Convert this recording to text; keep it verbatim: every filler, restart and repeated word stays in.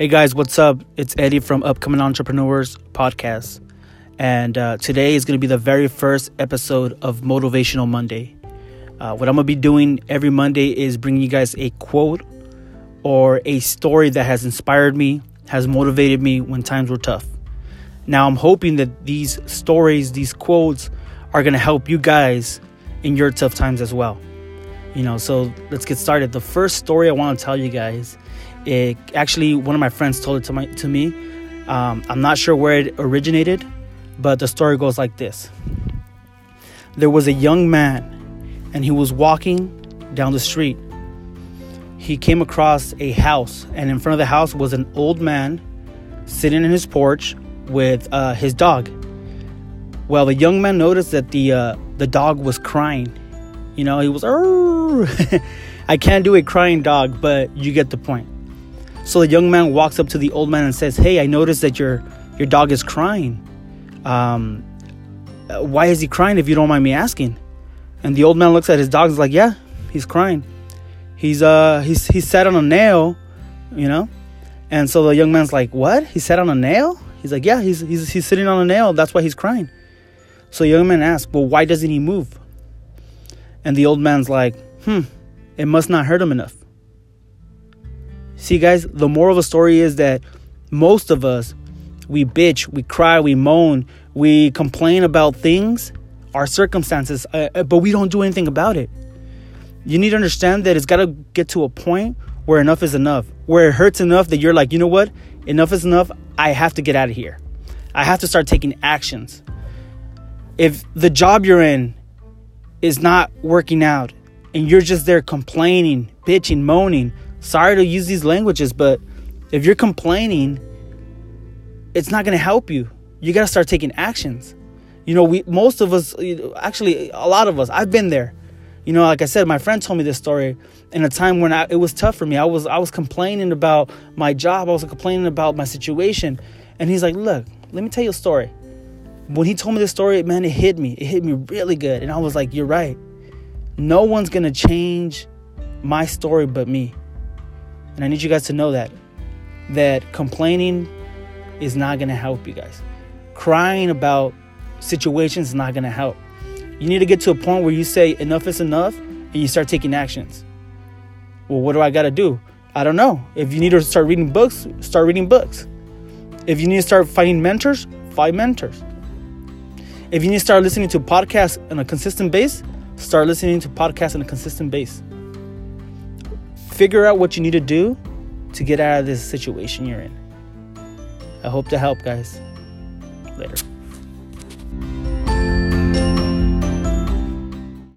Hey guys, what's up? It's Eddie from Upcoming Entrepreneurs Podcast. And uh, today is going to be the very first episode of Motivational Monday. Uh, what I'm going to be doing every Monday is bringing you guys a quote or a story that has inspired me, has motivated me when times were tough. Now, I'm hoping that these stories, these quotes are going to help you guys in your tough times as well. You know, so let's get started. The first story I want to tell you guys, it actually one of my friends told it to, my, to me. Um, I'm not sure where it originated, but the story goes like this. There was a young man, and he was walking down the street. He came across a house, and in front of the house was an old man sitting in his porch with uh, his dog. Well, the young man noticed that the uh, the dog was crying. You know, he was, I can't do a crying dog, but you get the point. So the young man walks up to the old man and says, "Hey, I noticed that your your dog is crying. Um, why is he crying, if you don't mind me asking?" And the old man looks at his dog and is like, "Yeah, he's crying. He's uh he's he sat on a nail, you know." And so the young man's like, "What? He sat on a nail?" He's like, "Yeah, he's he's he's sitting on a nail. That's why he's crying." So the young man asks, "Well, why doesn't he move?" And the old man's like, "Hmm, it must not hurt him enough." See, guys, the moral of the story is that most of us, we bitch, we cry, we moan, we complain about things, our circumstances, uh, but we don't do anything about it. You need to understand that it's got to get to a point where enough is enough, where it hurts enough that you're like, you know what? Enough is enough. I have to get out of here. I have to start taking actions. If the job you're in is not working out and you're just there complaining, bitching, moaning, sorry to use these languages, but if you're complaining, it's not going to help you. You got to start taking actions. You know, we most of us, actually a lot of us, I've been there. You know, like I said, my friend told me this story in a time when I, it was tough for me. I was I was complaining about my job. I was complaining about my situation. And he's like, "Look, let me tell you a story." When he told me this story, man, it hit me. It hit me really good. And I was like, "You're right. No one's going to change my story but me." And I need you guys to know that. That complaining is not going to help you guys. Crying about situations is not going to help. You need to get to a point where you say enough is enough and you start taking actions. Well, what do I got to do? I don't know. If you need to start reading books, start reading books. If you need to start finding mentors, find mentors. If you need to start listening to podcasts on a consistent base, start listening to podcasts on a consistent base. Figure out what you need to do to get out of this situation you're in. I hope to help, guys. Later.